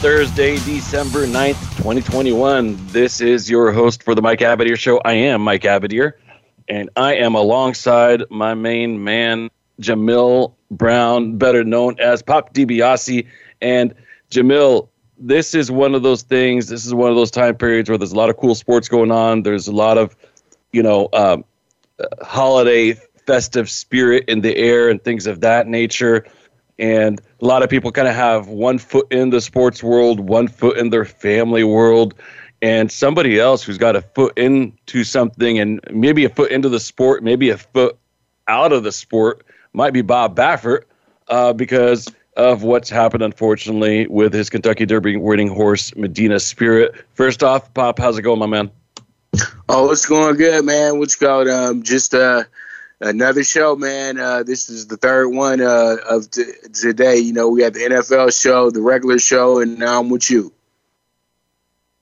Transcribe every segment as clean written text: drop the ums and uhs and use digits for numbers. Thursday, December 9th, 2021. This is your host for the Mike Abadir Show. I am Mike Abadir, and I am alongside my main man, Jamil Brown, better known as Pop DiBiase. And Jamil, this is one of those things, this is one of those time periods where there's a lot of cool sports going on. There's a lot of, holiday festive spirit in the air and things of that nature. And a lot of people kind of have one foot in the sports world, one foot in their family world, and somebody else who's got a foot into something and maybe a foot into the sport, maybe a foot out of the sport, might be Bob Baffert because of what's happened, unfortunately, with his Kentucky Derby winning horse, Medina Spirit. First off, Pop, how's it going, my man? Oh, it's going good, man. What's going on? Another show, man. This is the third one of today. You know, we had the NFL show, the regular show, and now I'm with you.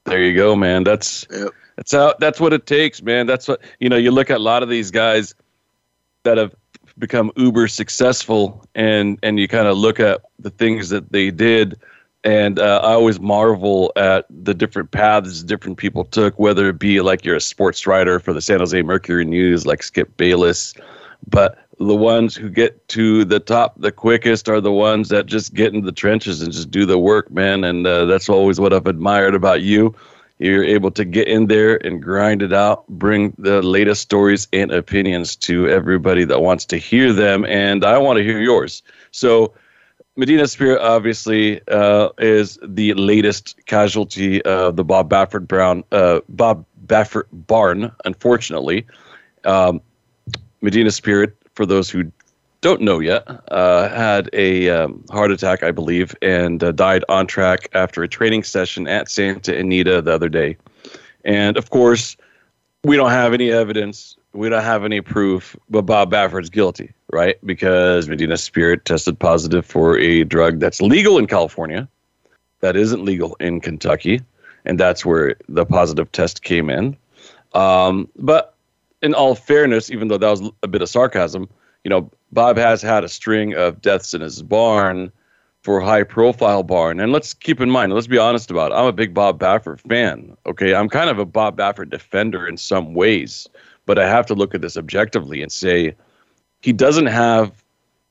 There you go, man. That's what it takes, man. That's what, you know, you look at a lot of these guys that have become uber successful, and you kind of look at the things that they did. And I always marvel at the different paths different people took, whether it be like you're a sports writer for the San Jose Mercury News, like Skip Bayless. But the ones who get to the top the quickest are the ones that just get into the trenches and just do the work, man. And that's always what I've admired about you. You're able to get in there and grind it out, bring the latest stories and opinions to everybody that wants to hear them. And I want to hear yours. So Medina Spirit, obviously, is the latest casualty of the Bob Baffert barn, unfortunately. Medina Spirit, for those who don't know yet, had a heart attack, I believe, and died on track after a training session at Santa Anita the other day. And, of course, we don't have any evidence. We don't have any proof, but Bob Baffert's guilty, right? Because Medina Spirit tested positive for a drug that's legal in California, that isn't legal in Kentucky, and that's where the positive test came in. But in all fairness, even though that was a bit of sarcasm, you know, Bob has had a string of deaths in his barn for high-profile barn. And let's keep in mind, let's be honest about it. I'm a big Bob Baffert fan, okay? I'm kind of a Bob Baffert defender in some ways, but I have to look at this objectively and say he doesn't have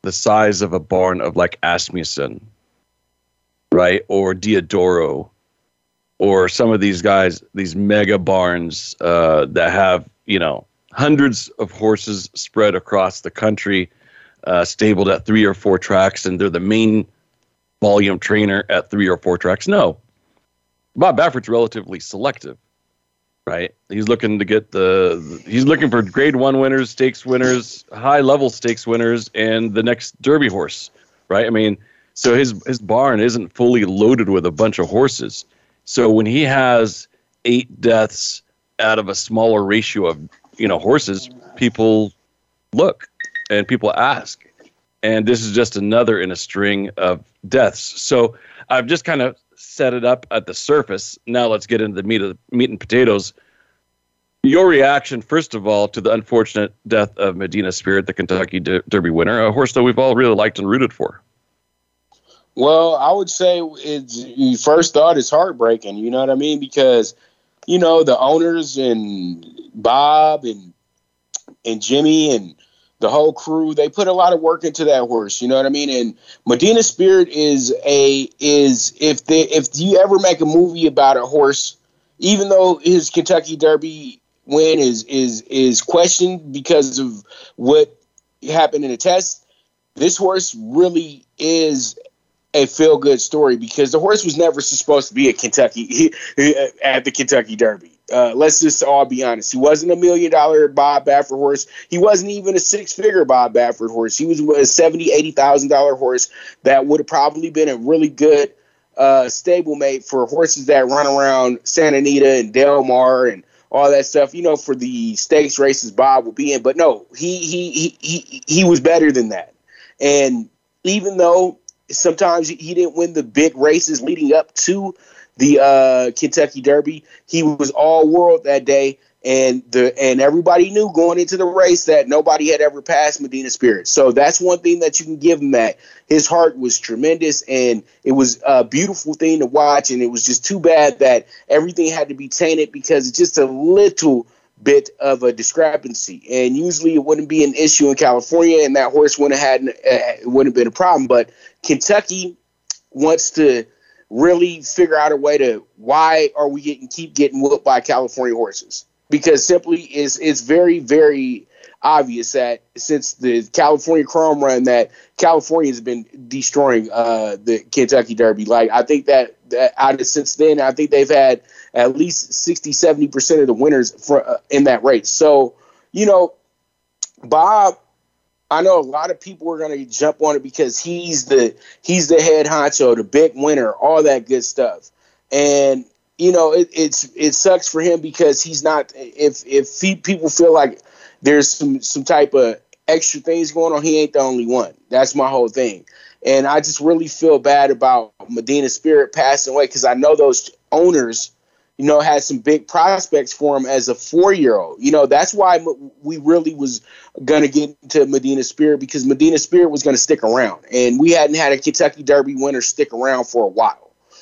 the size of a barn of like Asmussen, right? Or Diodoro, or some of these guys, these mega barns that have, you know, hundreds of horses spread across the country, stabled at 3 or 4 tracks, and they're the main volume trainer at 3 or 4 tracks. No, Bob Baffert's relatively selective. Right, he's looking to get he's looking for grade 1 winners, stakes winners, high level stakes winners, and the next Derby horse. Right, I mean, so his barn isn't fully loaded with a bunch of horses. So when he has 8 deaths out of a smaller ratio of horses, people look and people ask, and this is just another in a string of deaths. So I've just kind of set it up at the surface. Now let's get into the meat and potatoes. Your reaction, first of all, to the unfortunate death of Medina Spirit, the Kentucky Derby winner, a horse that we've all really liked and rooted for. Well, I would say your first thought is heartbreaking, you know what I mean? Because, you know, the owners and Bob and Jimmy and the whole crew, they put a lot of work into that horse, you know what I mean? And Medina Spirit if you ever make a movie about a horse, even though his Kentucky Derby win is questioned because of what happened in the test, this horse really is a feel-good story because the horse was never supposed to be at the Kentucky Derby. Let's just all be honest. He wasn't a $1 million Bob Baffert horse. He wasn't even a 6-figure Bob Baffert horse. He was a $70,000-$80,000 horse that would have probably been a really good stablemate for horses that run around Santa Anita and Del Mar and all that stuff, you know, for the stakes races Bob will be in. But no, he was better than that. And even though sometimes he didn't win the big races leading up to the Kentucky Derby, he was all world that day. And everybody knew going into the race that nobody had ever passed Medina Spirit. So that's one thing that you can give him, that his heart was tremendous, and it was a beautiful thing to watch. And it was just too bad that everything had to be tainted because it's just a little bit of a discrepancy. And usually it wouldn't be an issue in California, and that horse wouldn't have been a problem. But Kentucky wants to really figure out a way to, why are we keep getting whooped by California horses? Because simply it's very, very obvious that since the California Chrome run that California has been destroying the Kentucky Derby. Like, I think that since then, I think they've had at least 60-70% of the winners in that race. So, you know, Bob, I know a lot of people are going to jump on it because he's the head honcho, the big winner, all that good stuff. And you know, it sucks for him because he's not. If people feel like there's some type of extra things going on, he ain't the only one. That's my whole thing, and I just really feel bad about Medina Spirit passing away because I know those owners, you know, had some big prospects for him as a 4-year-old. You know, that's why we really was gonna get into Medina Spirit, because Medina Spirit was gonna stick around, and we hadn't had a Kentucky Derby winner stick around for a while.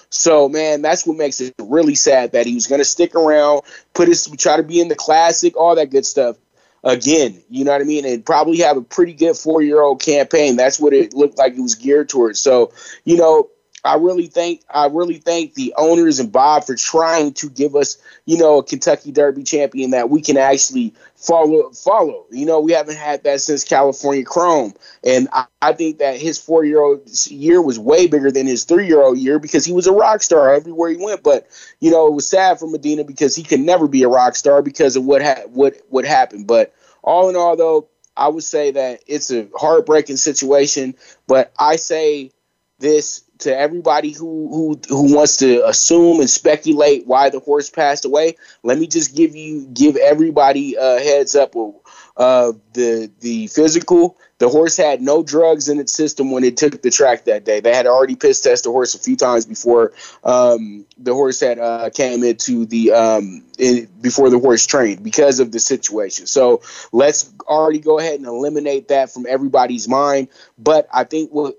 So, man, that's what makes it really sad, that he was going to stick around, try to be in the classic, all that good stuff again. You know what I mean? And probably have a pretty good 4-year-old campaign. That's what it looked like it was geared towards. So, you know, I really thank the owners and Bob for trying to give us, you know, a Kentucky Derby champion that we can actually follow. You know, we haven't had that since California Chrome. And I think that his 4-year-old year was way bigger than his 3-year-old year because he was a rock star everywhere he went. But, you know, it was sad for Medina because he could never be a rock star because of what happened. But all in all, though, I would say that it's a heartbreaking situation. But I say this to everybody who wants to assume and speculate why the horse passed away. Let me just give everybody a heads up of the physical. The horse had no drugs in its system when it took the track that day. They had already piss tested the horse a few times before the horse had came into the before the horse trained because of the situation. So let's already go ahead and eliminate that from everybody's mind. But I think what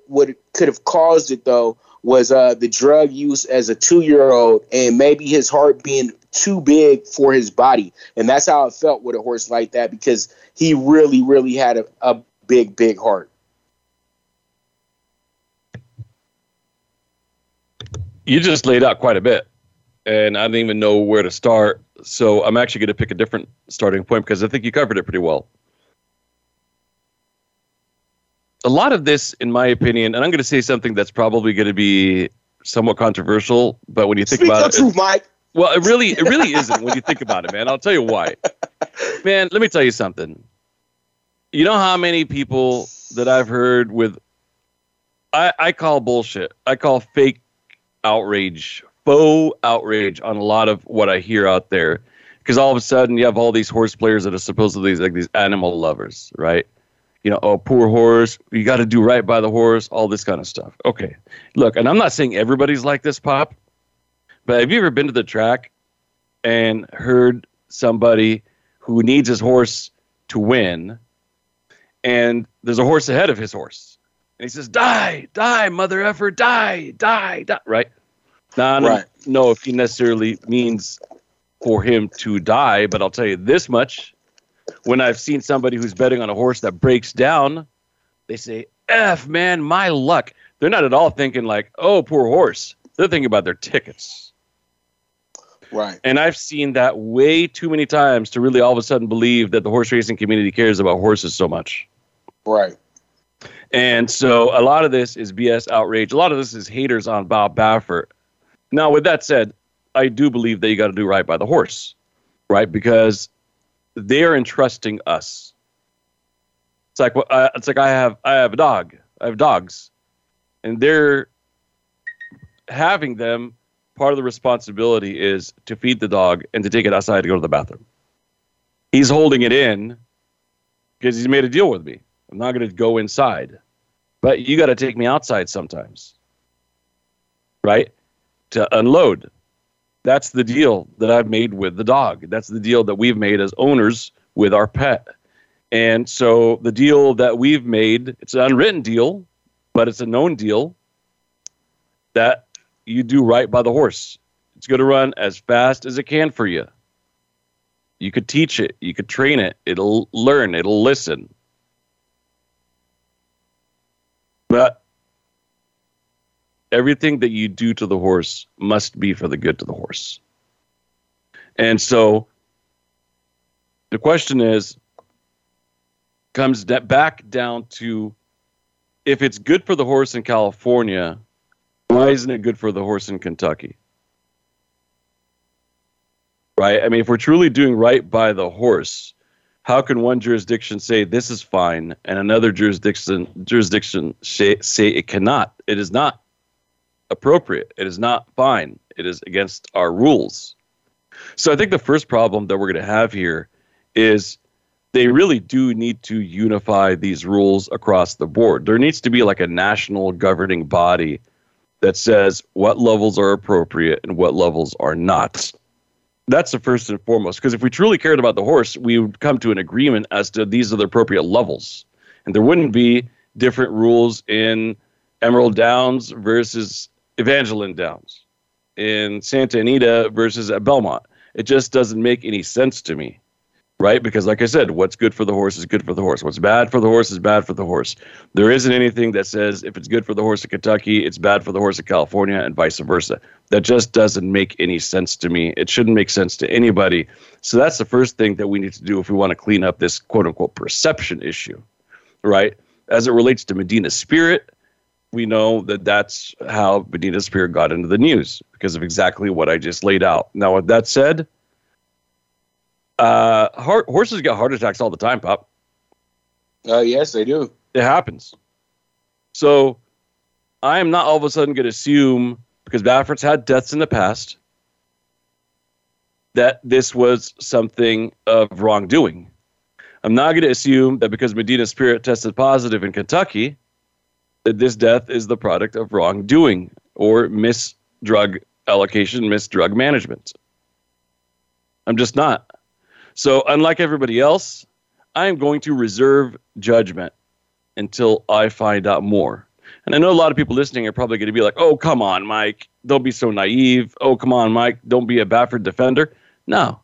could have caused it, though, was the drug use as a 2-year-old and maybe his heart being too big for his body. And that's how it felt with a horse like that, because he really, really had a big heart. You just laid out quite a bit, and I didn't even know where to start. So I'm actually going to pick a different starting point because I think you covered it pretty well. A lot of this, in my opinion, and I'm going to say something that's probably going to be somewhat controversial, but when you think about it... Speak the truth, Mike! Well, it really isn't when you think about it, man. I'll tell you why. Man, let me tell you something. You know how many people that I've heard with... I call bullshit. I call fake outrage, faux outrage on a lot of what I hear out there. Because all of a sudden, you have all these horse players that are supposedly like these animal lovers, right? You know, oh, poor horse, you got to do right by the horse, all this kind of stuff. Okay, look, and I'm not saying everybody's like this, Pop, but have you ever been to the track and heard somebody who needs his horse to win, and there's a horse ahead of his horse, and he says, die, die, mother effer, die, die, die, right? Now, I don't know if he necessarily means for him to die, but I'll tell you this much. When I've seen somebody who's betting on a horse that breaks down, they say, F, man, my luck. They're not at all thinking like, oh, poor horse. They're thinking about their tickets. Right. And I've seen that way too many times to really all of a sudden believe that the horse racing community cares about horses so much. Right. And so a lot of this is BS outrage. A lot of this is haters on Bob Baffert. Now, with that said, I do believe that you got to do right by the horse, right? Because they're entrusting us. It's like I have dogs, and they're having them, part of the responsibility is to feed the dog and to take it outside to go to the bathroom. He's holding it in because he's made a deal with me. I'm not going to go inside, but you got to take me outside sometimes, right? To unload. That's the deal that I've made with the dog. That's the deal that we've made as owners with our pet. And so the deal that we've made, it's an unwritten deal, but it's a known deal that you do right by the horse. It's going to run as fast as it can for you. You could teach it. You could train it. It'll learn. It'll listen. But everything that you do to the horse must be for the good to the horse. And so the question is, comes back down to, if it's good for the horse in California, why isn't it good for the horse in Kentucky? Right? I mean, if we're truly doing right by the horse, how can one jurisdiction say this is fine and another jurisdiction say it cannot? It is not appropriate. It is not fine. It is against our rules. So I think the first problem that we're going to have here is they really do need to unify these rules across the board. There needs to be like a national governing body that says what levels are appropriate and what levels are not. That's the first and foremost, because if we truly cared about the horse, we would come to an agreement as to these are the appropriate levels. And there wouldn't be different rules in Emerald Downs versus Evangeline Downs, in Santa Anita versus at Belmont. It just doesn't make any sense to me, right? Because like I said, what's good for the horse is good for the horse. What's bad for the horse is bad for the horse. There isn't anything that says if it's good for the horse in Kentucky, it's bad for the horse in California and vice versa. That just doesn't make any sense to me. It shouldn't make sense to anybody. So that's the first thing that we need to do if we want to clean up this quote-unquote perception issue, right? As it relates to Medina Spirit, we know that that's how Medina Spirit got into the news, because of exactly what I just laid out. Now, with that said, horses get heart attacks all the time, Pop. Yes, they do. It happens. So I am not all of a sudden going to assume, because Baffert's had deaths in the past, that this was something of wrongdoing. I'm not going to assume that because Medina Spirit tested positive in Kentucky, that this death is the product of wrongdoing or misdrug allocation, misdrug management. I'm just not. So unlike everybody else, I am going to reserve judgment until I find out more. And I know a lot of people listening are probably going to be like, oh, come on, Mike. Don't be so naive. Oh, come on, Mike. Don't be a Baffert defender. No.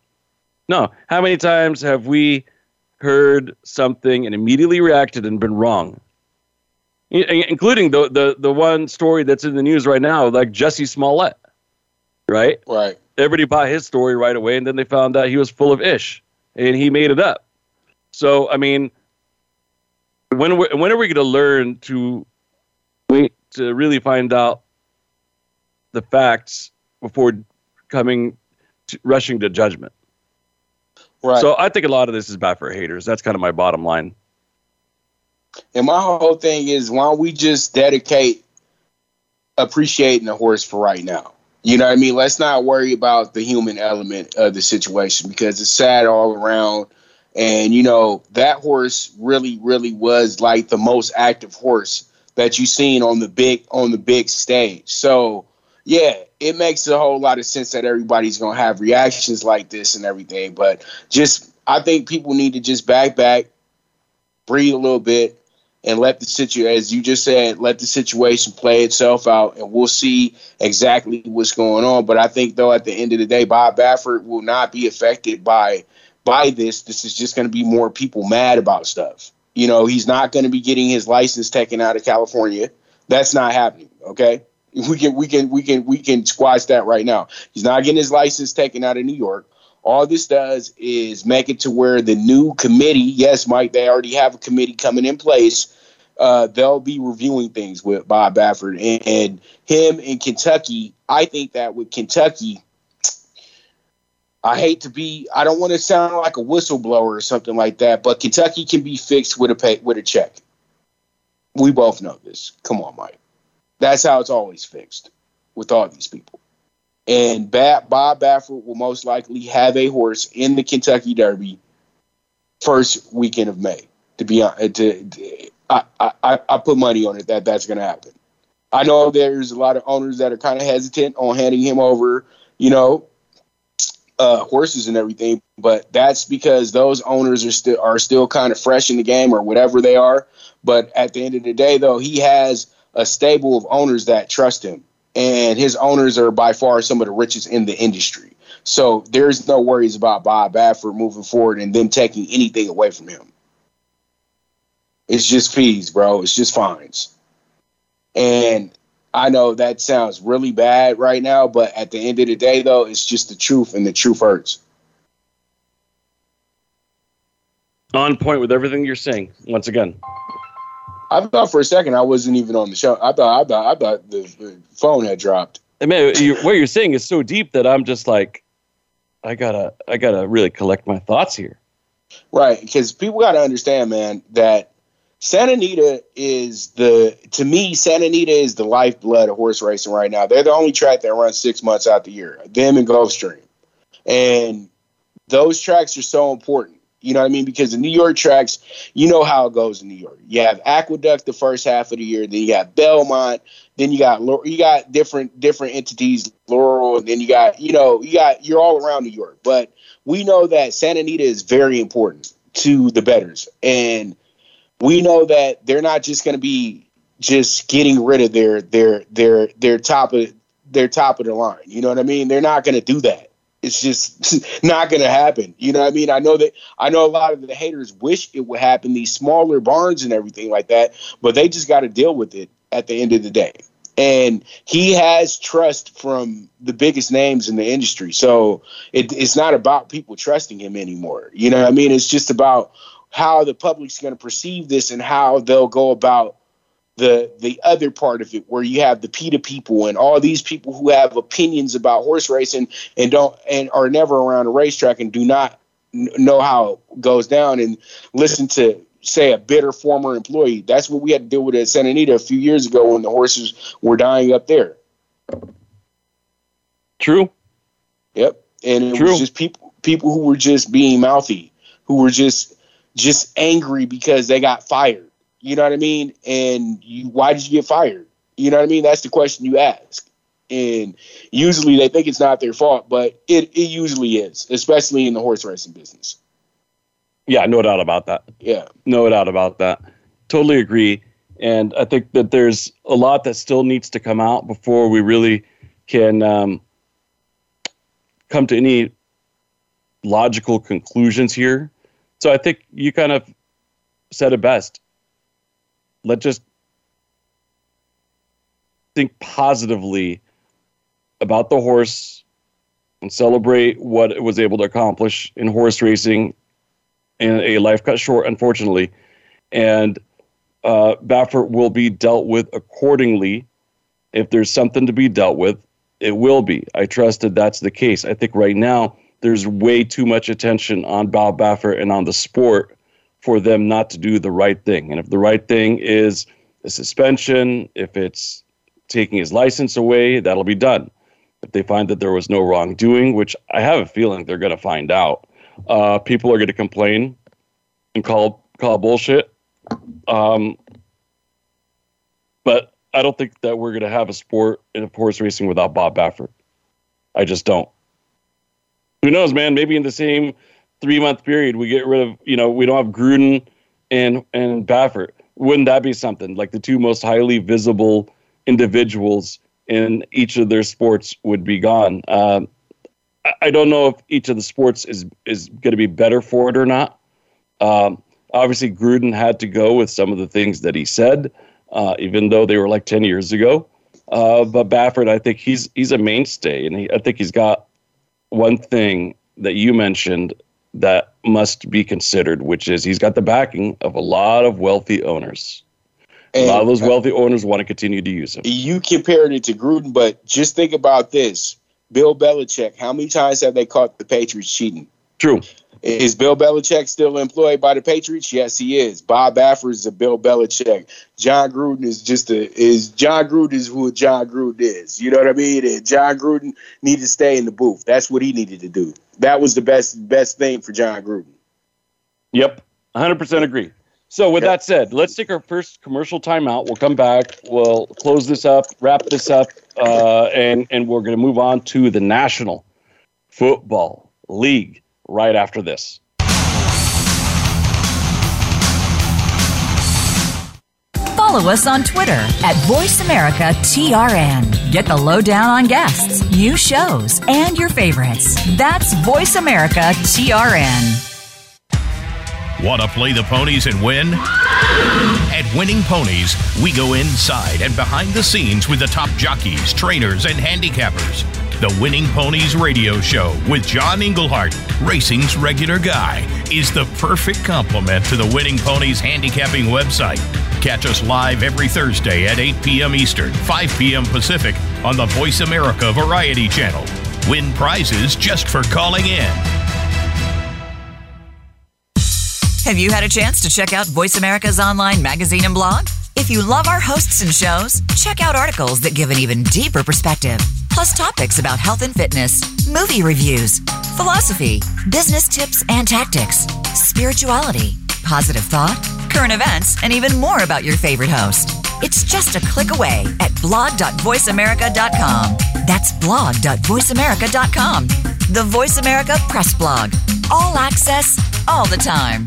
How many times have we heard something and immediately reacted and been wrong? Including the one story that's in the news right now, like Jesse Smollett, right? Right. Everybody bought his story right away, and then they found out he was full of ish, and he made it up. So, I mean, when are we going to learn to really find out the facts before rushing to judgment? Right. So I think a lot of this is bad for haters. That's kind of my bottom line. And my whole thing is, why don't we just dedicate appreciating the horse for right now? You know what I mean? Let's not worry about the human element of the situation, because it's sad all around. And, you know, that horse really, really was like the most active horse that you've seen on the big stage. So, yeah, it makes a whole lot of sense that everybody's going to have reactions like this and everything. But just, I think people need to just back, breathe a little bit. And let the situation, as you just said, let the situation play itself out, and we'll see exactly what's going on. But I think, though, at the end of the day, Bob Baffert will not be affected by this. This is just going to be more people mad about stuff. You know, he's not going to be getting his license taken out of California. That's not happening. Okay, we can squash that right now. He's not getting his license taken out of New York. All this does is make it to where the new committee, yes, Mike, they already have a committee coming in place. They'll be reviewing things with Bob Baffert and him in Kentucky. I think that with Kentucky, I don't want to sound like a whistleblower or something like that, but Kentucky can be fixed with a check. We both know this. Come on, Mike. That's how it's always fixed. with all these people. And Bob Baffert will most likely have a horse in the Kentucky Derby first weekend of May. To be honest, I put money on it that that's going to happen. I know there's a lot of owners that are kind of hesitant on handing him over, you know, horses and everything, but that's because those owners are still kind of fresh in the game or whatever they are. But at the end of the day, though, he has a stable of owners that trust him, and his owners are by far some of the richest in the industry. So there's no worries about Bob Baffert moving forward and them taking anything away from him. It's just fees, bro. It's just fines. And I know that sounds really bad right now, but at the end of the day, though, it's just the truth, and the truth hurts. On point with everything you're saying, once again. I thought for a second I wasn't even on the show. I thought the phone had dropped. I mean, what you're saying is so deep that I'm just like, I gotta really collect my thoughts here. Right, because people gotta understand, man, that Santa Anita Santa Anita is the lifeblood of horse racing right now. They're the only track that runs 6 months out the year, them and Gulfstream. And those tracks are so important. You know what I mean? Because the New York tracks, you know how it goes in New York. You have Aqueduct the first half of the year, then you got Belmont, then you got different entities, Laurel, and then you're all around New York. But we know that Santa Anita is very important to the bettors, and we know that they're not just going to be just getting rid of their top of the line. You know what I mean? They're not going to do that. It's just not going to happen. You know what I mean? I know a lot of the haters wish it would happen, these smaller barns and everything like that, but they just got to deal with it at the end of the day. And he has trust from the biggest names in the industry. So it's not about people trusting him anymore. You know what I mean? It's just about how the public's going to perceive this and how they'll go about the other part of it, where you have the PETA people and all these people who have opinions about horse racing and are never around a racetrack and do not know how it goes down and listen to, say, a bitter former employee. That's what we had to deal with at Santa Anita a few years ago when the horses were dying up there. True. Yep. And it was just people who were just being mouthy, who were just angry because they got fired. You know what I mean? And why did you get fired? You know what I mean? That's the question you ask. And usually they think it's not their fault, but it usually is, especially in the horse racing business. Yeah, no doubt about that. Yeah. No doubt about that. Totally agree. And I think that there's a lot that still needs to come out before we really can come to any logical conclusions here. So I think you kind of said it best. Let's just think positively about the horse and celebrate what it was able to accomplish in horse racing in a life cut short, unfortunately. And Baffert will be dealt with accordingly. If there's something to be dealt with, it will be. I trust that that's the case. I think right now, there's way too much attention on Bob Baffert and on the sport for them not to do the right thing. And if the right thing is a suspension, if it's taking his license away, that'll be done. If they find that there was no wrongdoing, which I have a feeling they're going to find out, people are going to complain and call bullshit. But I don't think that we're going to have a sport in horse racing without Bob Baffert. I just don't. Who knows, man? Maybe in the same 3-month period, we get rid of, we don't have Gruden and Baffert. Wouldn't that be something? Like, the two most highly visible individuals in each of their sports would be gone. I don't know if each of the sports is going to be better for it or not. Obviously, Gruden had to go with some of the things that he said, even though they were like 10 years ago. But Baffert, I think he's a mainstay, and I think he's got one thing that you mentioned that must be considered, which is he's got the backing of a lot of wealthy owners. And a lot of those wealthy owners want to continue to use him. You compared it to Gruden, but just think about this. Bill Belichick, how many times have they caught the Patriots cheating? True. Is Bill Belichick still employed by the Patriots? Yes, he is. Bob Baffert is a Bill Belichick. John Gruden is just who John Gruden is. You know what I mean? And John Gruden needed to stay in the booth. That's what he needed to do. That was the best thing for John Gruden. Yep, 100% agree. So with that said, let's take our first commercial timeout. We'll come back. We'll close this up, wrap this up, and we're going to move on to the National Football League right after this. Follow us on Twitter at VoiceAmericaTRN. Get the lowdown on guests, new shows, and your favorites. That's VoiceAmericaTRN. Want to play the ponies and win? At Winning Ponies, we go inside and behind the scenes with the top jockeys, trainers, and handicappers. The Winning Ponies radio show with John Englehart, racing's regular guy, is the perfect complement to the Winning Ponies handicapping website. Catch us live every Thursday at 8 p.m. Eastern, 5 p.m. Pacific on the Voice America Variety Channel. Win prizes just for calling in. Have you had a chance to check out Voice America's online magazine and blog? If you love our hosts and shows, check out articles that give an even deeper perspective, plus topics about health and fitness, movie reviews, philosophy, business tips and tactics, spirituality, positive thought, current events, and even more about your favorite host. It's just a click away at blog.voiceamerica.com. That's blog.voiceamerica.com. The Voice America Press Blog. All access, all the time.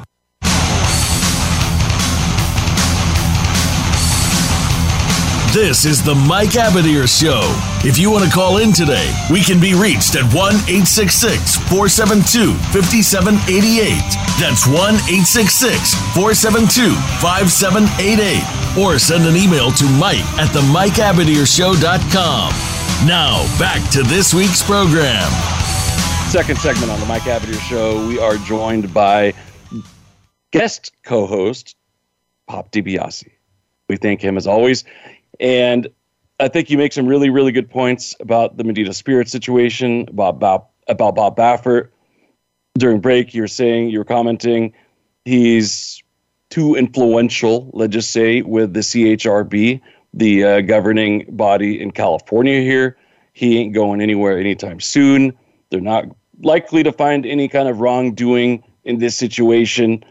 This is the Mike Abadir Show. If you want to call in today, we can be reached at 1-866-472-5788. That's 1-866-472-5788. Or send an email to mike@themikeabadirshow.com. Now, back to this week's program. Second segment on the Mike Abadir Show. We are joined by guest co-host Pop DiBiase. We thank him as always. And I think you make some really, really good points about the Medina Spirit situation, about Bob Baffert. During break, you were commenting, he's too influential, let's just say, with the CHRB, the governing body in California here. He ain't going anywhere anytime soon. They're not likely to find any kind of wrongdoing in this situation.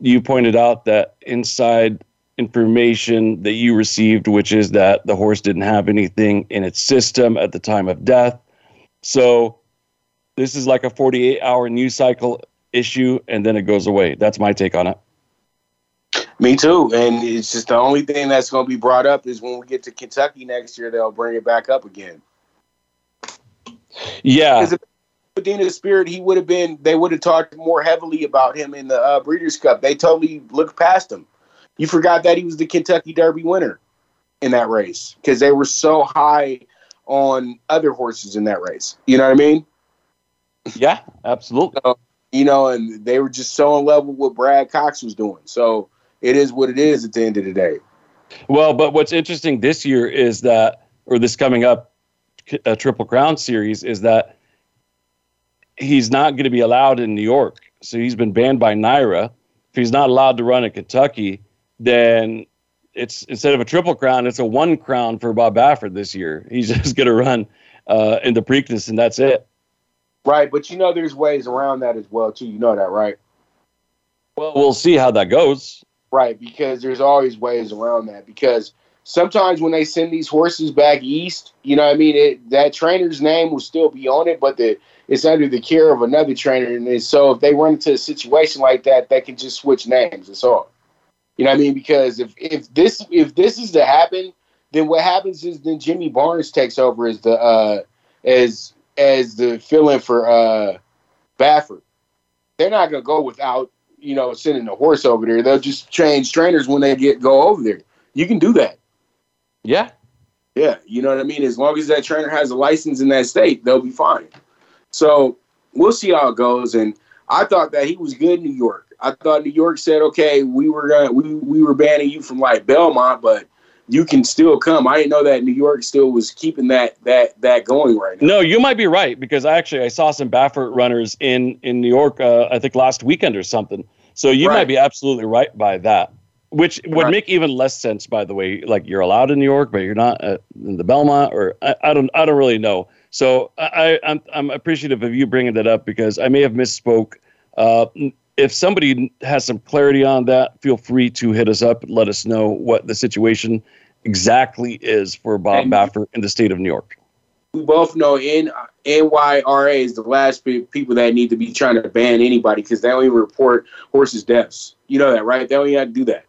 You pointed out that inside information that you received, which is that the horse didn't have anything in its system at the time of death. So this is like a 48-hour news cycle issue, and then it goes away. That's my take on it. Me too. And it's just the only thing that's going to be brought up is when we get to Kentucky next year, they'll bring it back up again. Yeah. Because if Medina Spirit, they would have talked more heavily about him in the Breeders' Cup. They totally looked past him. You forgot that he was the Kentucky Derby winner in that race because they were so high on other horses in that race. You know what I mean? Yeah, absolutely. So, and they were just so in love with what Brad Cox was doing. So it is what it is at the end of the day. Well, but what's interesting this year is that, or this coming up Triple Crown series, is that he's not going to be allowed in New York. So he's been banned by NYRA. If he's not allowed to run in Kentucky, then it's instead of a Triple Crown, it's a one crown for Bob Baffert this year. He's just going to run in the Preakness, and that's it. Right, but there's ways around that as well, too. You know that, right? Well, we'll see how that goes. Right, because there's always ways around that. Because sometimes when they send these horses back east, that trainer's name will still be on it, but it's under the care of another trainer. And so if they run into a situation like that, they can just switch names. That's all. You know what I mean? Because if this is to happen, then what happens is then Jimmy Barnes takes over as the as the fill-in for Baffert. They're not gonna go without sending a horse over there. They'll just change trainers when they go over there. You can do that. Yeah, yeah. You know what I mean? As long as that trainer has a license in that state, they'll be fine. So we'll see how it goes. And I thought that he was good in New York. I thought New York said, okay, we were banning you from like Belmont, but you can still come. I didn't know that New York still was keeping that going right now. No, you might be right, because I saw some Baffert runners in New York, I think last weekend or something. So you might be absolutely right by that, which would make even less sense, by the way. Like, you're allowed in New York, but you're not in the Belmont, or I don't really know. So I'm appreciative of you bringing that up, because I may have misspoke. If somebody has some clarity on that, feel free to hit us up and let us know what the situation exactly is for Bob Baffert in the state of New York. We both know NYRA is the last people that need to be trying to ban anybody, because they only report horses' deaths. You know that, right? They only have to do that.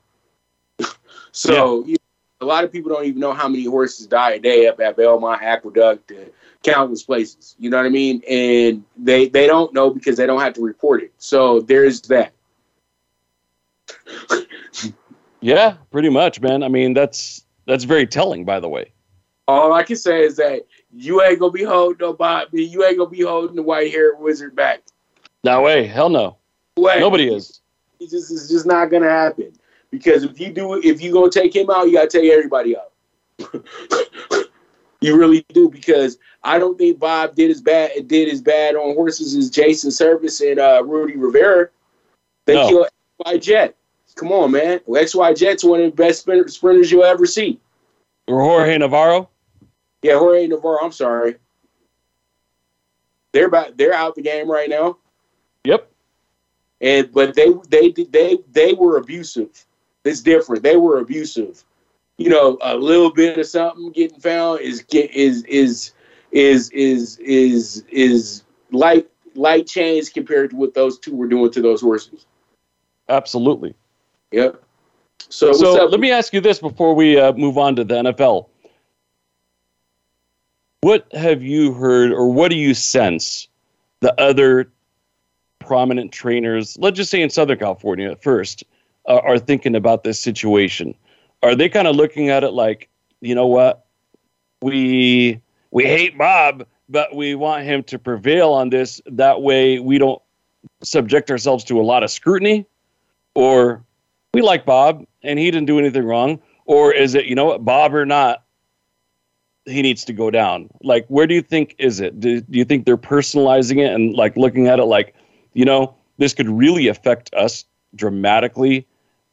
So yeah. A lot of people don't even know how many horses die a day up at Belmont, Aqueduct, and countless places. You know what I mean? And they don't know because they don't have to report it. So there's that. Yeah, pretty much, man. I mean, that's very telling, by the way. All I can say is that you ain't gonna be holding nobody. You ain't gonna be holding the white-haired wizard back. No way. Hell no. Way. Nobody is. It's just not gonna happen. Because if you gonna take him out, you gotta take everybody out. You really do, because I don't think Bob did as bad on horses as Jason Service and Rudy Rivera. They killed XY Jet. Come on, man. Well, XY Jet's one of the best sprinters you'll ever see. Or Jorge Navarro. Yeah, Jorge Navarro. I'm sorry. They're out the game right now. Yep. And but they were abusive. It's different. They were abusive. You know, a little bit of something getting found is light change compared to what those two were doing to those horses. Absolutely. Yep. So let me ask you this before we move on to the NFL. What have you heard, or what do you sense the other prominent trainers, let's just say in Southern California at first, are thinking about this situation? Are they kind of looking at it like, you know what, we hate Bob, but we want him to prevail on this. That way we don't subject ourselves to a lot of scrutiny. Or we like Bob and he didn't do anything wrong. Or is it, you know what, Bob or not, he needs to go down? Like, where do you think is it? Do you think they're personalizing it and like looking at it like, you know, this could really affect us dramatically?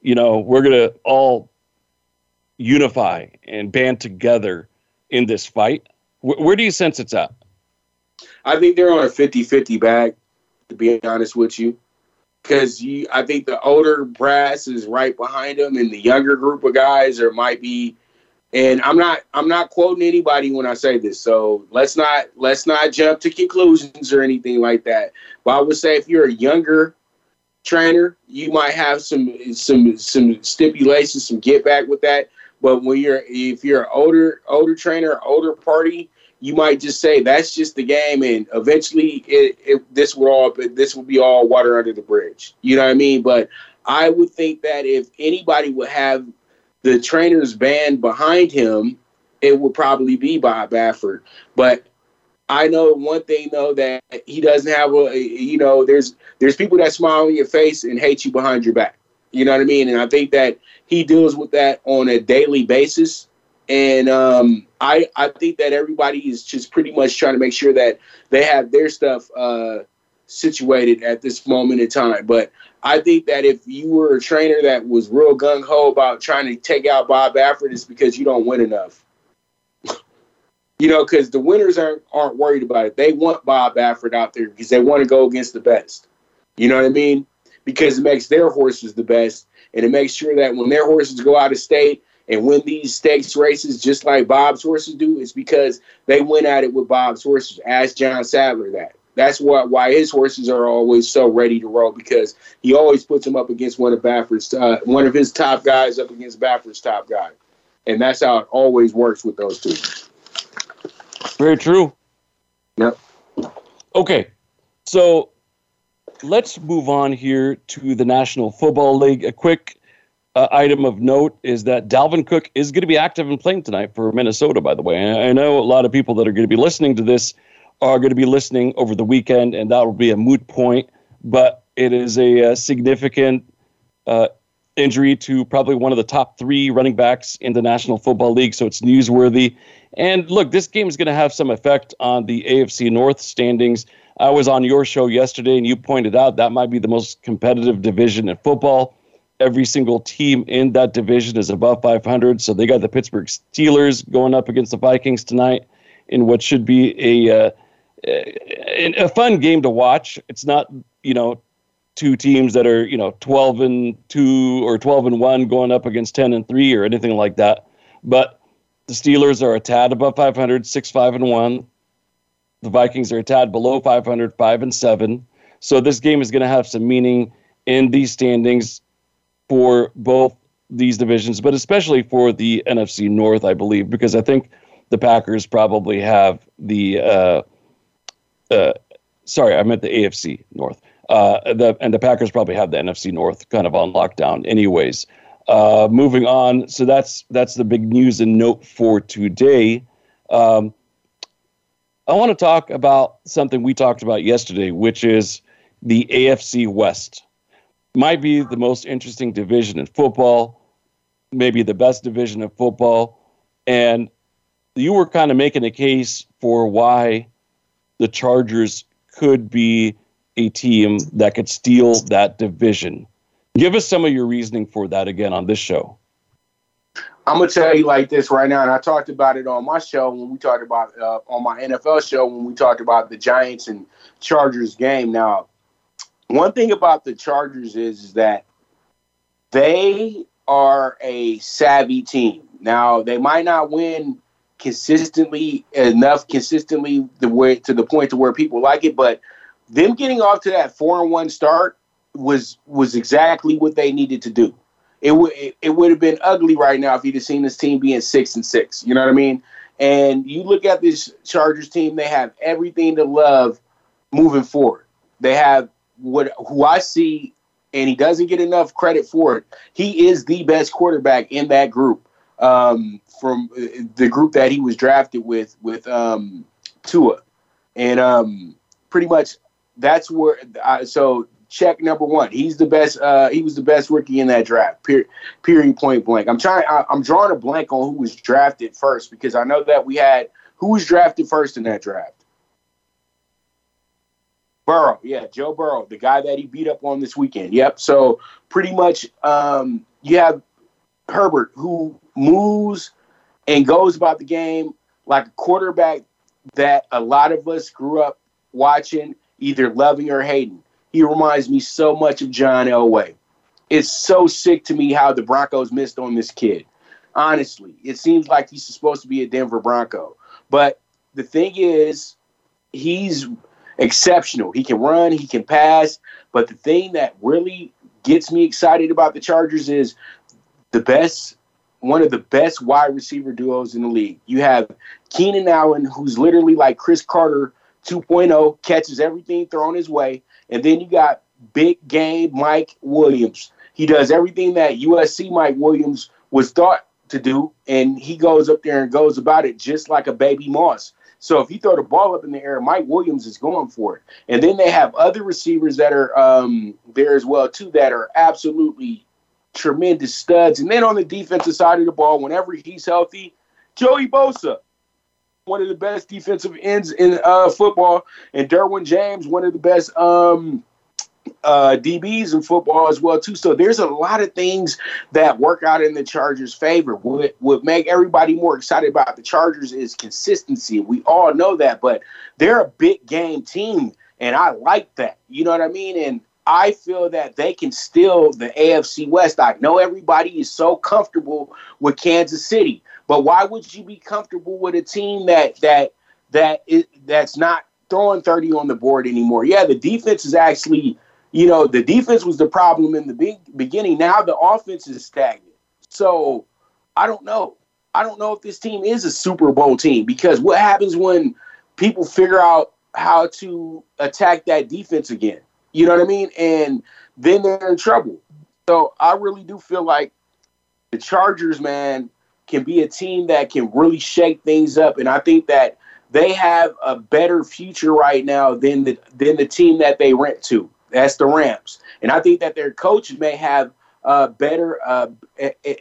You know, we're going to all unify and band together in this fight. Where do you sense it's at? I think they're on a 50-50 bag, to be honest with you, because I think the older brass is right behind them, and the younger group of guys there might be. And I'm not quoting anybody when I say this, so let's not jump to conclusions or anything like that. But I would say if you're a younger trainer, you might have some stipulations, some get back with that. But if you're an older trainer, older party, you might just say that's just the game, and eventually this will be all water under the bridge. You know what I mean? But I would think that if anybody would have the trainer's band behind him, it would probably be Bob Baffert. But I know one thing, though, that he doesn't have there's people that smile in your face and hate you behind your back. You know what I mean? And I think that he deals with that on a daily basis. And I think that everybody is just pretty much trying to make sure that they have their stuff situated at this moment in time. But I think that if you were a trainer that was real gung-ho about trying to take out Bob Baffert, it's because you don't win enough. You know, because the winners aren't worried about it. They want Bob Baffert out there because they want to go against the best. You know what I mean? Because it makes their horses the best, and it makes sure that when their horses go out of state and win these stakes races just like Bob's horses do, it's because they went at it with Bob's horses. Ask John Sadler that. That's why his horses are always so ready to roll, because he always puts them up against one of his top guys up against Baffert's top guy. And that's how it always works with those two. Very true. Yep. Okay. So let's move on here to the National Football League. A quick item of note is that Dalvin Cook is going to be active and playing tonight for Minnesota, by the way. And I know a lot of people that are going to be listening to this are going to be listening over the weekend, and that will be a moot point. but it is a significant injury to probably one of the top three running backs in the National Football League, so it's newsworthy. And look, this game is going to have some effect on the AFC North standings. I was on your show yesterday, and you pointed out that might be the most competitive division in football. Every single team in that division is above 500, so they got the Pittsburgh Steelers going up against the Vikings tonight in what should be a fun game to watch. It's not, you know, two teams that are, you know, 12-2 or 12-1 going up against 10-3 or anything like that. But the Steelers are a tad above 500, 6-5-1. The Vikings are a tad below 500, 5-7. So this game is going to have some meaning in these standings for both these divisions, but especially for the NFC North, I believe, because I think the Packers probably have the sorry, I meant the AFC North. And the Packers probably have the NFC North kind of on lockdown anyways. Moving on, so that's the big news and note for today. I want to talk about something we talked about yesterday, which is the AFC West. Might be the most interesting division in football, maybe the best division in football. And you were kind of making a case for why the Chargers could be a team that could steal that division. Give us some of your reasoning for that again on this show. I'm going to tell you like this right now, and I talked about it on my show when we talked about on my NFL show when we talked about the Giants and Chargers game. Now, one thing about the Chargers is that they are a savvy team. Now, they might not win consistently to the point to where people like it, but them getting off to that 4-1 start was exactly what they needed to do. It would have been ugly right now if you'd have seen this team being 6-6. You know what I mean? And you look at this Chargers team, they have everything to love moving forward. They have who I see, and he doesn't get enough credit for it. He is the best quarterback in that group, from the group that he was drafted with Tua. And pretty much that's where – so check number one. He's the best he was the best rookie in that draft, period, point blank. I'm drawing a blank on who was drafted first because I know that we had – who was drafted first in that draft? Burrow, yeah, Joe Burrow, the guy that he beat up on this weekend. Yep, so pretty much you have Herbert who moves and goes about the game like a quarterback that a lot of us grew up watching, either loving or hating. He reminds me so much of John Elway. It's so sick to me how the Broncos missed on this kid. Honestly, it seems like he's supposed to be a Denver Bronco. But the thing is, he's exceptional. He can run, he can pass. But the thing that really gets me excited about the Chargers is one of the best wide receiver duos in the league. You have Keenan Allen, who's literally like Chris Carter 2.0, catches everything thrown his way. And then you got big game Mike Williams. He does everything that USC Mike Williams was thought to do, and he goes up there and goes about it just like a baby Moss. So if you throw the ball up in the air, Mike Williams is going for it. And then they have other receivers that are there as well, too, that are absolutely tremendous studs. And then on the defensive side of the ball, whenever he's healthy, Joey Bosa, one of the best defensive ends in football, and Derwin James, one of the best DBs in football as well, too. So there's a lot of things that work out in the Chargers' favor. What make everybody more excited about the Chargers is consistency. We all know that, but they're a big game team, and I like that. You know what I mean? And I feel that they can steal the AFC West. I know everybody is so comfortable with Kansas City, but why would you be comfortable with a team that's not throwing 30 on the board anymore? Yeah, the defense is actually, you know, the defense was the problem in the beginning. Now the offense is stagnant. So I don't know. I don't know if this team is a Super Bowl team, because what happens when people figure out how to attack that defense again? You know what I mean? And then they're in trouble. So I really do feel like the Chargers, man, can be a team that can really shake things up. And I think that they have a better future right now than the team that they went to. That's the Rams. And I think that their coach may have better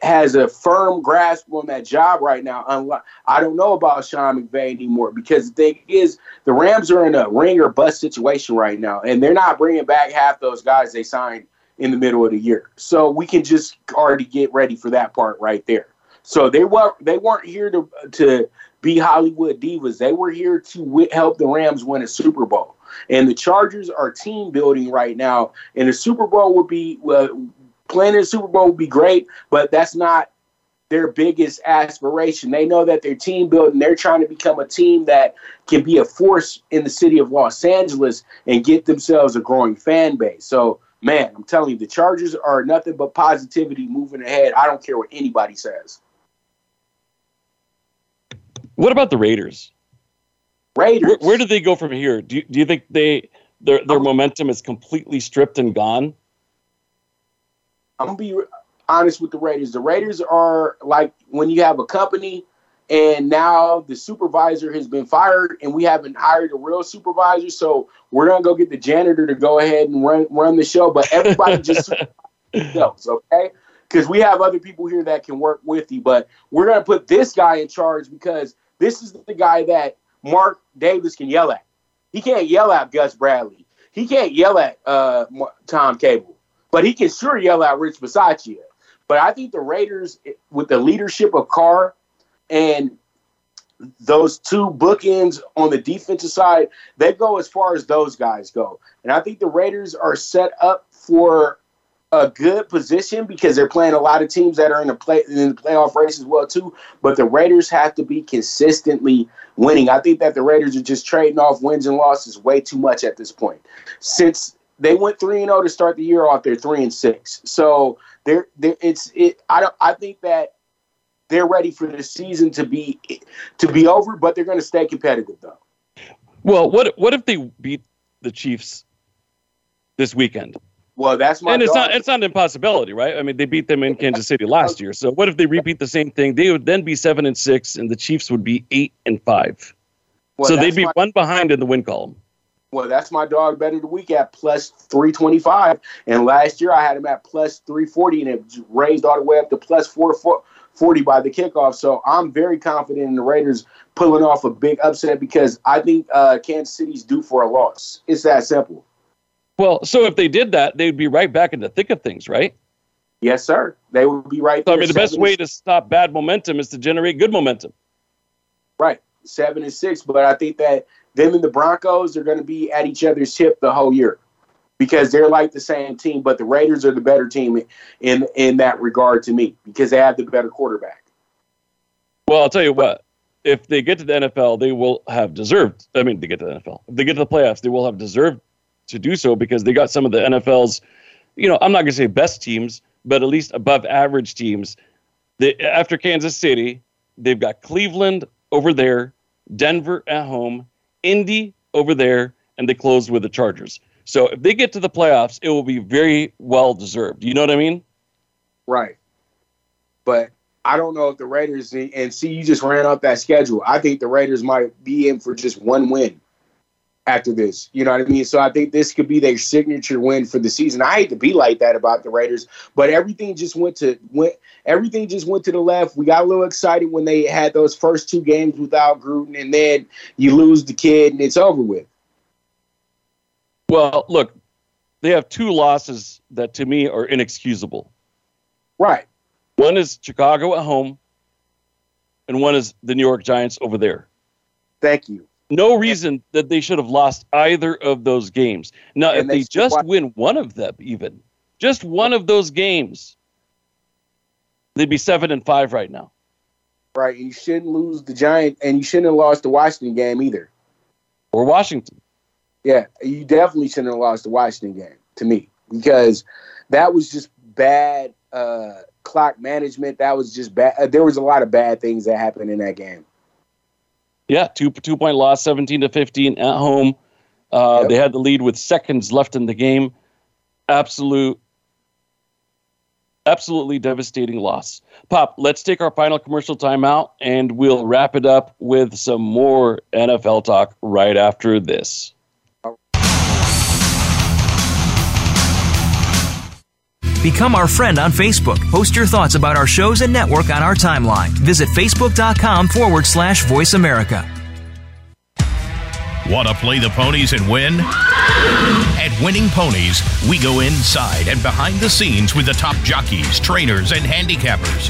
has a firm grasp on that job right now. I don't know about Sean McVay anymore, because the thing is, the Rams are in a ring or bust situation right now, and they're not bringing back half those guys they signed in the middle of the year. So we can just already get ready for that part right there. So they weren't here to be Hollywood divas. They were here to help the Rams win a Super Bowl. And the Chargers are team building right now, and the Super Bowl would be playing in the Super Bowl would be great, but that's not their biggest aspiration. They know that they're team building. They're trying to become a team that can be a force in the city of Los Angeles and get themselves a growing fan base. So, man, I'm telling you, the Chargers are nothing but positivity moving ahead. I don't care what anybody says. What about the Raiders? Where do they go from here? Do you think their momentum is completely stripped and gone? I'm going to be honest with the Raiders. The Raiders are like when you have a company and now the supervisor has been fired and we haven't hired a real supervisor, so we're going to go get the janitor to go ahead and run the show. But everybody just supervises themselves, okay? Because we have other people here that can work with you. But we're going to put this guy in charge because this is the guy that Mark Davis can yell at. He can't yell at Gus Bradley. He can't yell at Tom Cable. But he can sure yell at Rich Bisaccia. But I think the Raiders, with the leadership of Carr and those two bookends on the defensive side, they go as far as those guys go. And I think the Raiders are set up for a good position because they're playing a lot of teams that are in the playoff race as well, too. But the Raiders have to be consistently winning. I think that the Raiders are just trading off wins and losses way too much at this point. Since they went 3-0 to start the year off, they're 3-6. So I think that they're ready for the season to be over, but they're going to stay competitive though. Well, what if they beat the Chiefs this weekend? Well, that's my. And it's not an impossibility, right? I mean, they beat them in Kansas City last year. So what if they repeat the same thing? They would then be 7-6, and the Chiefs would be 8-5. Well, so they'd be one behind in the win column. Well, that's my dog bet of the week at plus 325. And last year I had him at plus 340, and it raised all the way up to plus 440 by the kickoff. So I'm very confident in the Raiders pulling off a big upset because I think Kansas City's due for a loss. It's that simple. Well, so if they did that, they'd be right back in the thick of things, right? Yes, sir. They would be right there. So, I mean, the best way to stop bad momentum is to generate good momentum. Right. 7-6, but I think that them and the Broncos are going to be at each other's hip the whole year because they're like the same team, but the Raiders are the better team in that regard to me because they have the better quarterback. Well, I'll tell you what, if they get to the NFL, they will have deserved. I mean, If they get to the playoffs, they will have deserved to do so because they got some of the NFL's, I'm not going to say best teams, but at least above average teams. After Kansas City, they've got Cleveland over there, Denver at home, Indy over there, and they close with the Chargers. So if they get to the playoffs, it will be very well deserved. You know what I mean? Right. But I don't know if the Raiders, and see, you just ran up that schedule. I think the Raiders might be in for just one win after this. You know what I mean? So I think this could be their signature win for the season. I hate to be like that about the Raiders, but everything just went to the left. We got a little excited when they had those first two games without Gruden, and then you lose the kid and it's over with. Well, look, they have two losses that to me are inexcusable. Right. One is Chicago at home and one is the New York Giants over there. Thank you. No reason that they should have lost either of those games. Now, if they just win one of them, even just one of those games, they'd be 7-5 right now. Right, and you shouldn't lose the Giants, and you shouldn't have lost the Washington game either. Or Washington. Yeah, you definitely shouldn't have lost the Washington game to me because that was just bad clock management. That was just bad. There was a lot of bad things that happened in that game. Yeah, two-point loss, 17-15 at home. Yep. They had the lead with seconds left in the game. Absolutely devastating loss. Pop, let's take our final commercial timeout, and we'll wrap it up with some more NFL talk right after this. Become our friend on Facebook. Post your thoughts about our shows and network on our timeline. Visit Facebook.com/Voice America. Want to play the ponies and win? At Winning Ponies, we go inside and behind the scenes with the top jockeys, trainers, and handicappers.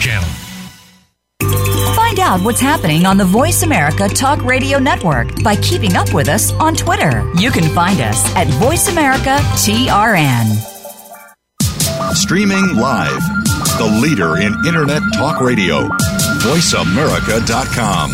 Channel. Find out what's happening on the Voice America Talk Radio Network by keeping up with us on Twitter. You can find us at Voice America TRN. Streaming live, the leader in Internet Talk Radio, VoiceAmerica.com.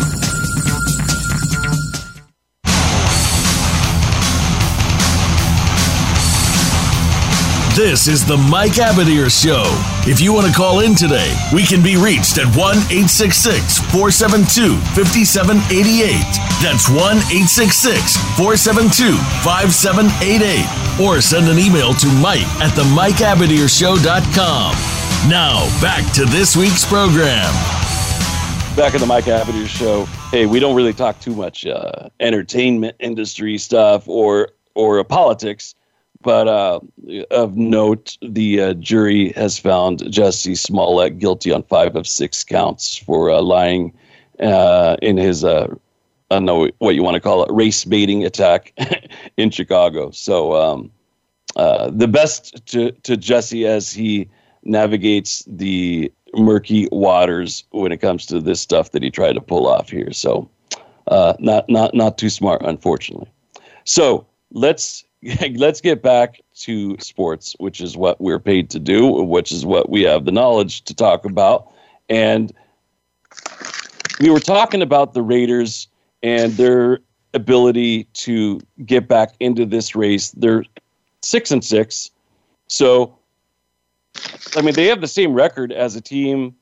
This is the Mike Abadir Show. If you want to call in today, we can be reached at 1-866-472-5788. That's 1-866-472-5788. Or send an email to mike@themikeabadirshow.com. Now, back to this week's program. Back at the Mike Abadir Show. Hey, we don't really talk too much entertainment industry stuff or politics. But of note, the jury has found Jesse Smollett guilty on 5 of 6 counts for lying in his, I don't know what you want to call it, race baiting attack in Chicago. So the best to Jesse as he navigates the murky waters when it comes to this stuff that he tried to pull off here. So not too smart, unfortunately. So let's get back to sports, which is what we're paid to do, which is what we have the knowledge to talk about. And we were talking about the Raiders and their ability to get back into this race. They're 6-6. So, I mean, they have the same record as a team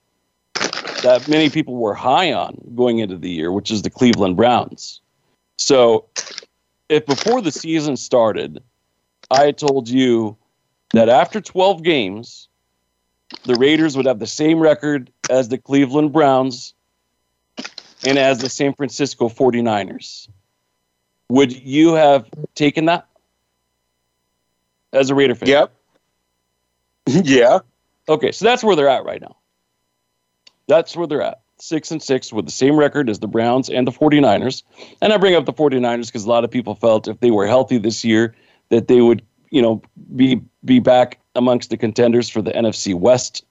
that many people were high on going into the year, which is the Cleveland Browns. So, if before the season started, I told you that after 12 games, the Raiders would have the same record as the Cleveland Browns and as the San Francisco 49ers, would you have taken that as a Raider fan? Yep. Yeah. Okay, so that's where they're at right now. That's where they're at. 6-6 with the same record as the Browns and the 49ers. And I bring up the 49ers because a lot of people felt if they were healthy this year that they would, you know, be back amongst the contenders for the NFC West.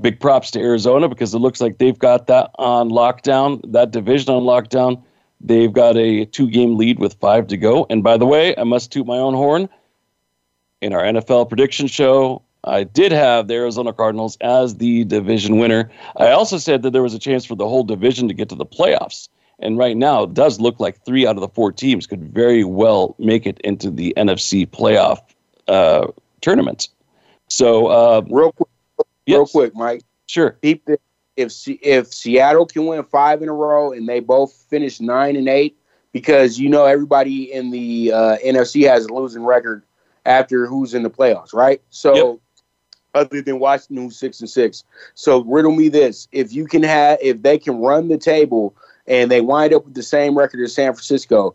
Big props to Arizona because it looks like they've got that on lockdown, that division on lockdown. They've got a 2-game lead with 5 to go. And by the way, I must toot my own horn. In our NFL prediction show, I did have the Arizona Cardinals as the division winner. I also said that there was a chance for the whole division to get to the playoffs. And right now, it does look like 3 out of the 4 teams could very well make it into the NFC playoff tournament. So, real quick, Mike. Sure. If Seattle can win 5 in a row and they both finish 9-8, because you know everybody in the NFC has a losing record after who's in the playoffs, right? So. Yep. Other than Washington, who's 6-6. So riddle me this: if they can run the table and they wind up with the same record as San Francisco,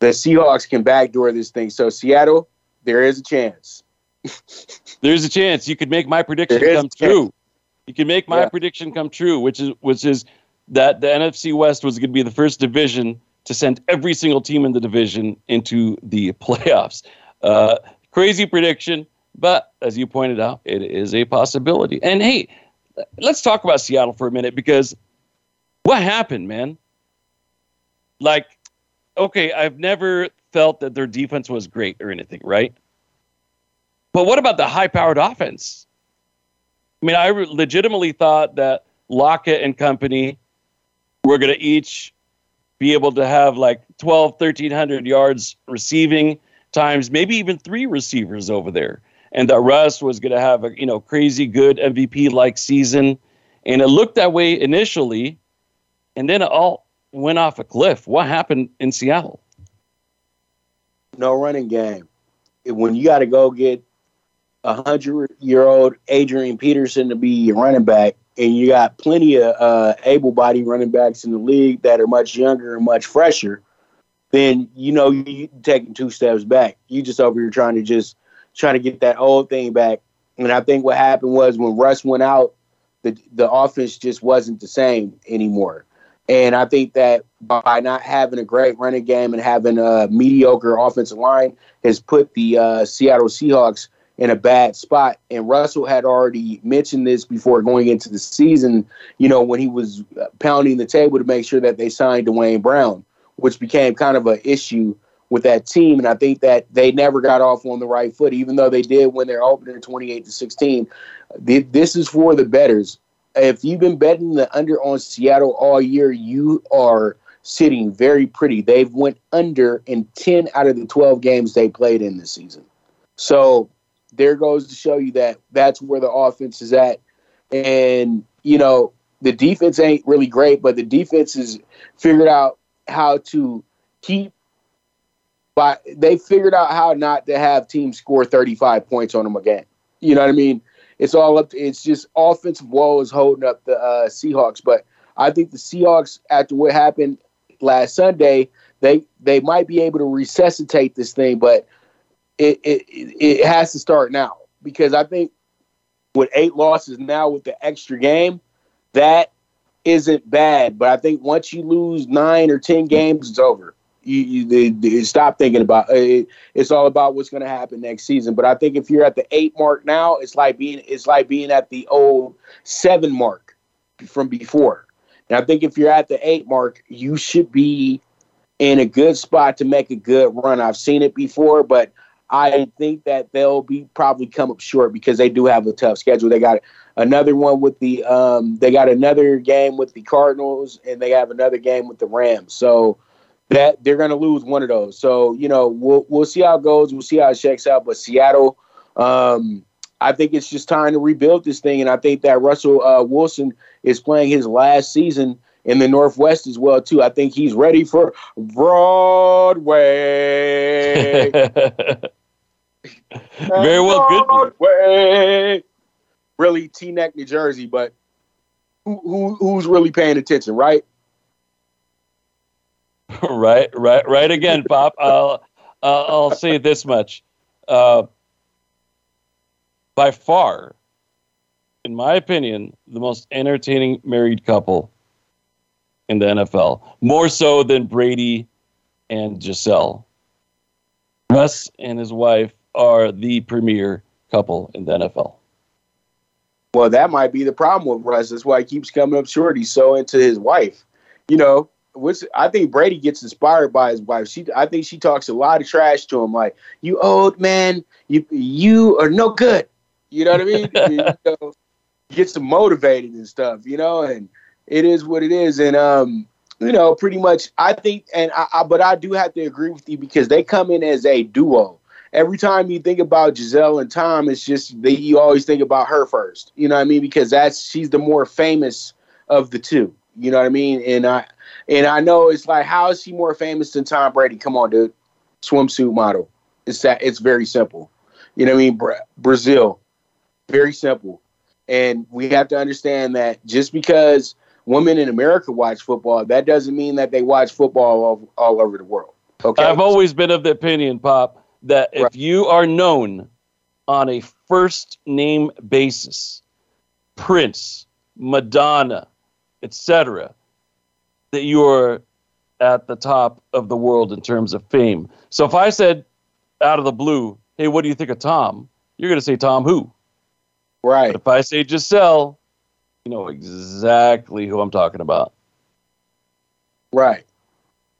the Seahawks can backdoor this thing. So Seattle, there is a chance. There's a chance you could make my prediction come true. You can make my prediction come true, which is that the NFC West was going to be the first division to send every single team in the division into the playoffs. Crazy prediction. But as you pointed out, it is a possibility. And hey, let's talk about Seattle for a minute because what happened, man? Like, okay, I've never felt that their defense was great or anything, right? But what about the high-powered offense? I mean, I legitimately thought that Lockett and company were going to each be able to have like 1,300 yards receiving times, maybe even three receivers over there. And that Russ was going to have a, you know, crazy good MVP-like season. And it looked that way initially, and then it all went off a cliff. What happened in Seattle? No running game. When you got to go get a 100-year-old Adrian Peterson to be your running back, and you got plenty of able-bodied running backs in the league that are much younger and much fresher, then, you know, you're taking two steps back. You just over here trying to get that old thing back. And I think what happened was when Russ went out, the offense just wasn't the same anymore. And I think that by not having a great running game and having a mediocre offensive line has put the Seattle Seahawks in a bad spot. And Russell had already mentioned this before going into the season, you know, when he was pounding the table to make sure that they signed Dwayne Brown, which became kind of an issue with that team. And I think that they never got off on the right foot, even though they did win their opener 28-16. This is for the bettors. If you've been betting the under on Seattle all year, you are sitting very pretty. They've went under in 10 out of the 12 games they played in this season. So there goes to show you that that's where the offense is at. And, you know, the defense ain't really great, but the defense has figured out how to keep by – they figured out how not to have teams score 35 points on them again. You know what I mean? It's all up to, it's just offensive woes is holding up the Seahawks. But I think the Seahawks, after what happened last Sunday, they might be able to resuscitate this thing, but it has to start now. Because I think with 8 losses now with the extra game, that isn't bad. But I think once you lose 9 or 10 games, it's over. You stop thinking about it. It's all about what's going to happen next season. But I think if you're at the 8 mark now, it's like being at the old 7 mark from before. And I think if you're at the 8 mark, you should be in a good spot to make a good run. I've seen it before, but I think that they'll be probably come up short because they do have a tough schedule. They got another one with the they got another game with the Cardinals, and they have another game with the Rams. So that they're going to lose one of those. So, you know, we'll see how it goes. We'll see how it shakes out. But Seattle, I think it's just time to rebuild this thing. And I think that Russell Wilson is playing his last season in the Northwest as well, too. I think he's ready for Broadway. Very well, good. Broadway. Really, Teaneck, New Jersey. But who's really paying attention, right? Right again, Pop. I'll say this much. By far, in my opinion, the most entertaining married couple in the NFL, more so than Brady and Gisele. Russ and his wife are the premier couple in the NFL. Well, that might be the problem with Russ. That's why he keeps coming up short. He's so into his wife, you know. I think Brady gets inspired by his wife. I think she talks a lot of trash to him, like, you old man, you are no good. You know what I mean? You know, gets him motivated and stuff, you know, and it is what it is. And, you know, pretty much I think, and but I do have to agree with you because they come in as a duo. Every time you think about Gisele and Tom, it's just you always think about her first. You know what I mean? Because she's the more famous of the two. You know what I mean? And I know it's like, how is he more famous than Tom Brady? Come on, dude. Swimsuit model. It's very simple. You know what I mean? Brazil. Very simple. And we have to understand that just because women in America watch football, that doesn't mean that they watch football all over the world. Okay. I've always been of the opinion, Pop, that if you are known on a first name basis, Prince, Madonna, etc., that you are at the top of the world in terms of fame. So if I said out of the blue, hey, what do you think of Tom? You're going to say, Tom who? Right. But if I say Gisele, you know exactly who I'm talking about. Right.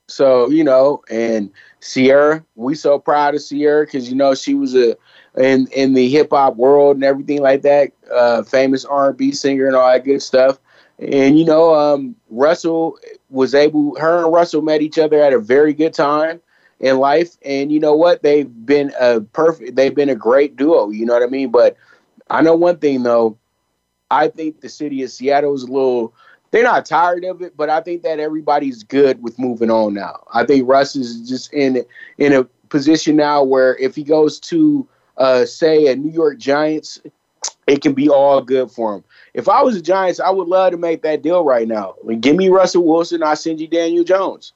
So, you know, and Ciara, we so proud of Ciara because, you know, she was in the hip hop world and everything like that, famous R&B singer and all that good stuff. And, you know, Russell was able, her and Russell met each other at a very good time in life. And you know what? They've been a perfect, they've been a great duo. You know what I mean? But I know one thing though, I think the city of Seattle is a little, they're not tired of it, but I think that everybody's good with moving on now. I think Russ is just in a position now where if he goes to, say, a New York Giants, it can be all good for him. If I was the Giants, I would love to make that deal right now. I mean, give me Russell Wilson, I'll send you Daniel Jones.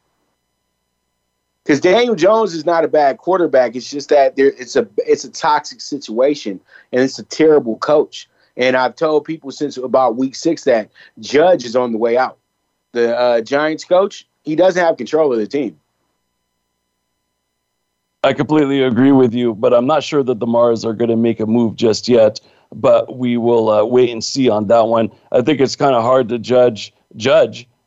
Because Daniel Jones is not a bad quarterback. It's just that there, it's a toxic situation, and it's a terrible coach. And I've told people since about week 6 that Judge is on the way out. The Giants coach, he doesn't have control of the team. I completely agree with you, but I'm not sure that the Mars are going to make a move just yet. But we will wait and see on that one. I think it's kind of hard to judge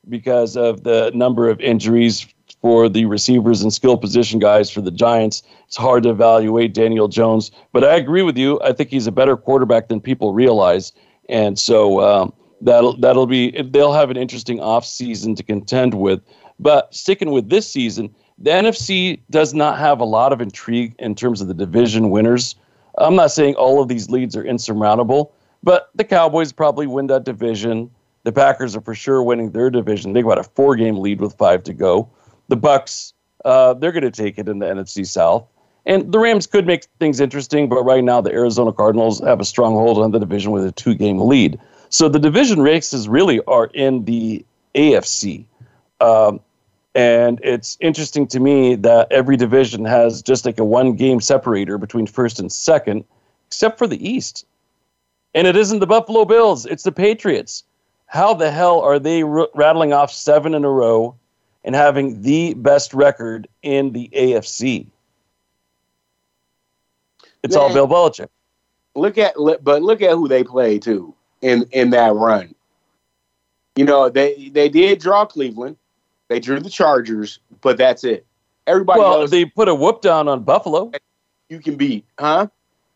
because of the number of injuries for the receivers and skill position guys for the Giants. It's hard to evaluate Daniel Jones. But I agree with you. I think he's a better quarterback than people realize. And so that'll be, they'll have an interesting offseason to contend with. But sticking with this season, the NFC does not have a lot of intrigue in terms of the division winners. I'm not saying all of these leads are insurmountable, but the Cowboys probably win that division. The Packers are for sure winning their division. They've got a 4-game lead with 5 to go. The Bucs, they're going to take it in the NFC South. And the Rams could make things interesting, but right now the Arizona Cardinals have a stronghold on the division with a 2-game lead. So the division races really are in the AFC. And it's interesting to me that every division has just like a 1-game separator between first and second, except for the East. And it isn't the Buffalo Bills. It's the Patriots. How the hell are they rattling off 7 in a row and having the best record in the AFC? It's all Bill Belichick. Look at who they play too in that run. You know, they did draw Cleveland. They drew the Chargers, but that's it. Everybody knows they put a whoop down on Buffalo. You can beat, huh?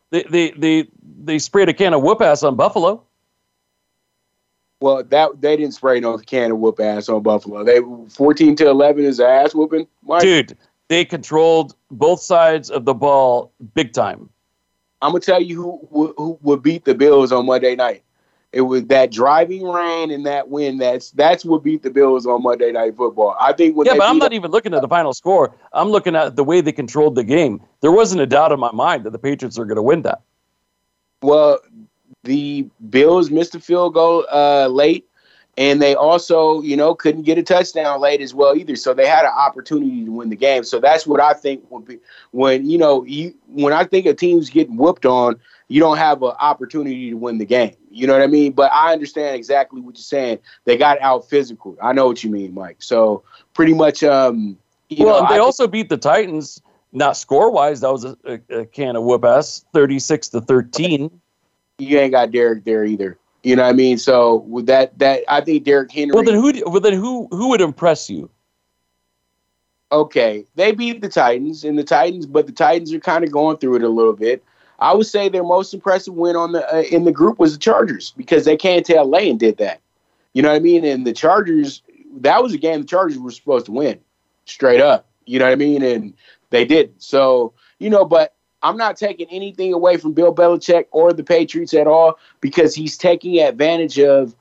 They sprayed a can of whoop ass on Buffalo. Well, that they didn't spray no can of whoop ass on Buffalo. They 14-11 is an ass whooping. Mike. Dude, they controlled both sides of the ball big time. I'm gonna tell you who would beat the Bills on Monday night. It was that driving rain and that wind. That's what beat the Bills on Monday Night Football. I think. Yeah, but I'm not even looking at the final score. I'm looking at the way they controlled the game. There wasn't a doubt in my mind that the Patriots are going to win that. Well, the Bills missed a field goal late, and they also, you know, couldn't get a touchdown late as well either. So they had an opportunity to win the game. So that's what I think would be when when I think a team's getting whooped on. You don't have an opportunity to win the game. You know what I mean? But I understand exactly what you're saying. They got out physical. I know what you mean, Mike. So pretty much, they also beat the Titans, not score-wise. That was a can of whoop-ass, 36-13. You ain't got Derek there either. You know what I mean? So with that I think Derek Henry. Well, then who would impress you? Okay, they beat the Titans, but the Titans are kind of going through it a little bit. I would say their most impressive win on the in the group was the Chargers because they came to L.A. and did that. You know what I mean? And the Chargers, that was a game the Chargers were supposed to win straight up. You know what I mean? And they didn't. So, you know, but I'm not taking anything away from Bill Belichick or the Patriots at all because he's taking advantage of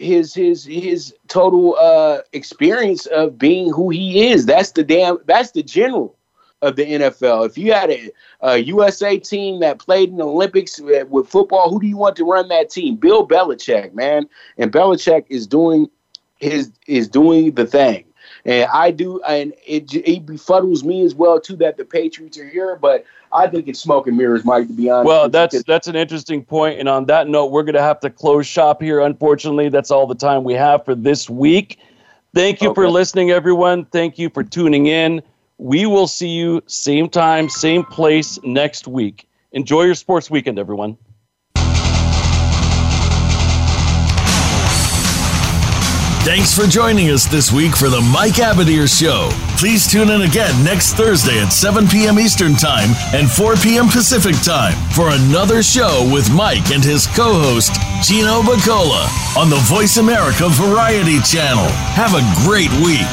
his total experience of being who he is. That's the general of the NFL. If you had a USA team that played in the Olympics with football, who do you want to run that team? Bill Belichick, man. And Belichick is doing the thing. And I do, and it befuddles me as well too that the Patriots are here, but I think it's smoke and mirrors, Mike, to be honest. Well, that's an interesting point. And on that note, we're going to have to close shop here. Unfortunately, that's all the time we have for this week. Thank you for listening, everyone. Thank you for tuning in. We will see you same time, same place next week. Enjoy your sports weekend, everyone. Thanks for joining us this week for the Mike Abadir Show. Please tune in again next Thursday at 7 p.m. Eastern Time and 4 p.m. Pacific Time for another show with Mike and his co-host, Gino Bacola, on the Voice America Variety Channel. Have a great week.